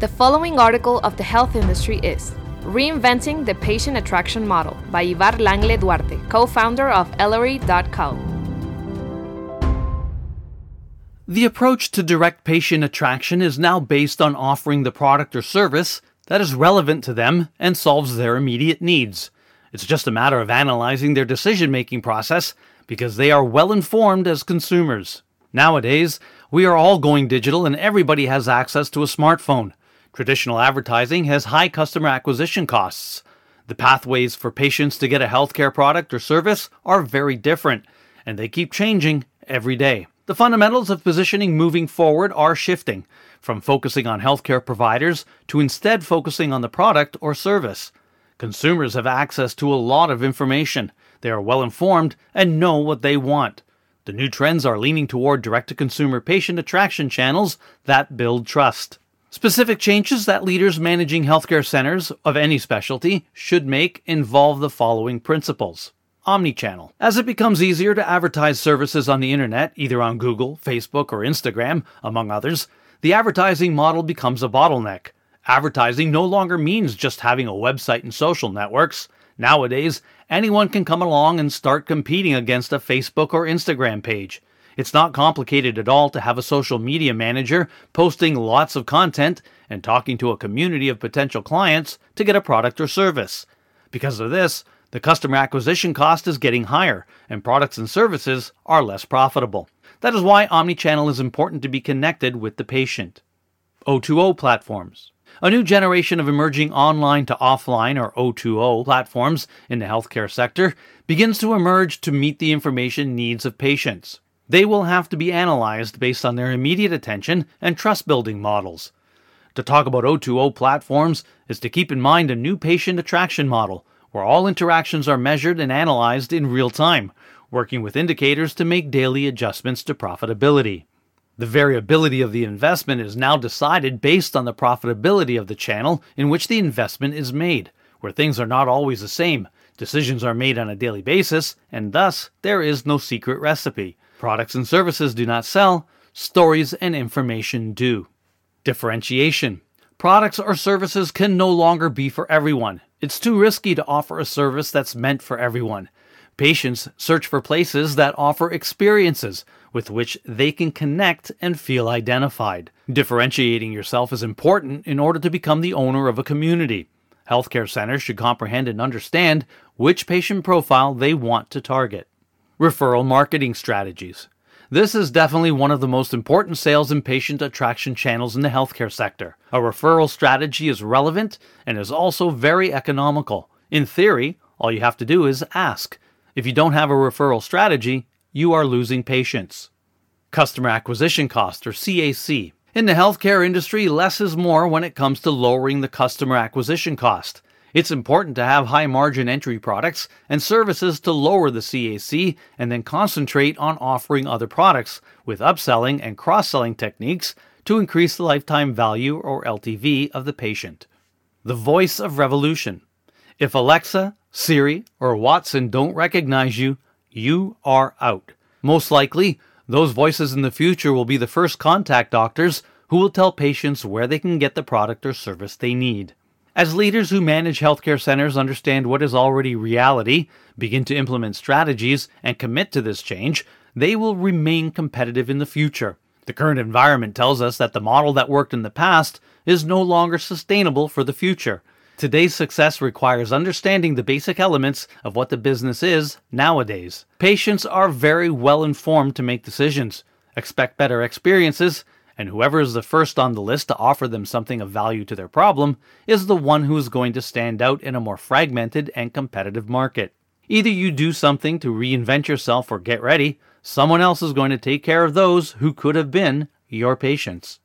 The following article of the health industry is Reinventing the Patient Attraction Model by Ibar Langle Duarte, co-founder of Elery.co. The approach to direct patient attraction is now based on offering the product or service that is relevant to them and solves their immediate needs. It's just a matter of analyzing their decision-making process because they are well-informed as consumers. Nowadays, we are all going digital and everybody has access to a smartphone. Traditional advertising has high customer acquisition costs. The pathways for patients to get a healthcare product or service are very different, and they keep changing every day. The fundamentals of positioning moving forward are shifting, from focusing on healthcare providers to instead focusing on the product or service. Consumers have access to a lot of information. They are well informed and know what they want. The new trends are leaning toward direct-to-consumer patient attraction channels that build trust. Specific changes that leaders managing healthcare centers of any specialty should make involve the following principles. Omnichannel. As it becomes easier to advertise services on the internet, either on Google, Facebook, or Instagram, among others, the advertising model becomes a bottleneck. Advertising no longer means just having a website and social networks. Nowadays, anyone can come along and start competing against a Facebook or Instagram page. It's not complicated at all to have a social media manager posting lots of content and talking to a community of potential clients to get a product or service. Because of this, the customer acquisition cost is getting higher, and products and services are less profitable. That is why omnichannel is important to be connected with the patient. O2O platforms. A new generation of emerging online to offline, or O2O, platforms in the healthcare sector begins to emerge to meet the information needs of patients. They will have to be analyzed based on their immediate attention and trust-building models. To talk about O2O platforms is to keep in mind a new patient attraction model, where all interactions are measured and analyzed in real time, working with indicators to make daily adjustments to profitability. The variability of the investment is now decided based on the profitability of the channel in which the investment is made, where things are not always the same. Decisions are made on a daily basis, and thus, there is no secret recipe. Products and services do not sell, stories and information do. Differentiation. Products or services can no longer be for everyone. It's too risky to offer a service that's meant for everyone. Patients search for places that offer experiences with which they can connect and feel identified. Differentiating yourself is important in order to become the owner of a community. Healthcare centers should comprehend and understand which patient profile they want to target. Referral marketing strategies. This is definitely one of the most important sales and patient attraction channels in the healthcare sector. A referral strategy is relevant and is also very economical. In theory, all you have to do is ask. If you don't have a referral strategy, you are losing patients. Customer acquisition cost, or CAC. In the healthcare industry, less is more when it comes to lowering the customer acquisition cost. It's important to have high-margin entry products and services to lower the CAC and then concentrate on offering other products with upselling and cross-selling techniques to increase the lifetime value, or LTV, of the patient. The voice of revolution. If Alexa, Siri, or Watson don't recognize you, you are out. Most likely, those voices in the future will be the first contact doctors who will tell patients where they can get the product or service they need. As leaders who manage healthcare centers understand what is already reality, begin to implement strategies, and commit to this change, they will remain competitive in the future. The current environment tells us that the model that worked in the past is no longer sustainable for the future. Today's success requires understanding the basic elements of what the business is nowadays. Patients are very well informed to make decisions, expect better experiences, and whoever is the first on the list to offer them something of value to their problem is the one who is going to stand out in a more fragmented and competitive market. Either you do something to reinvent yourself or get ready, someone else is going to take care of those who could have been your patients.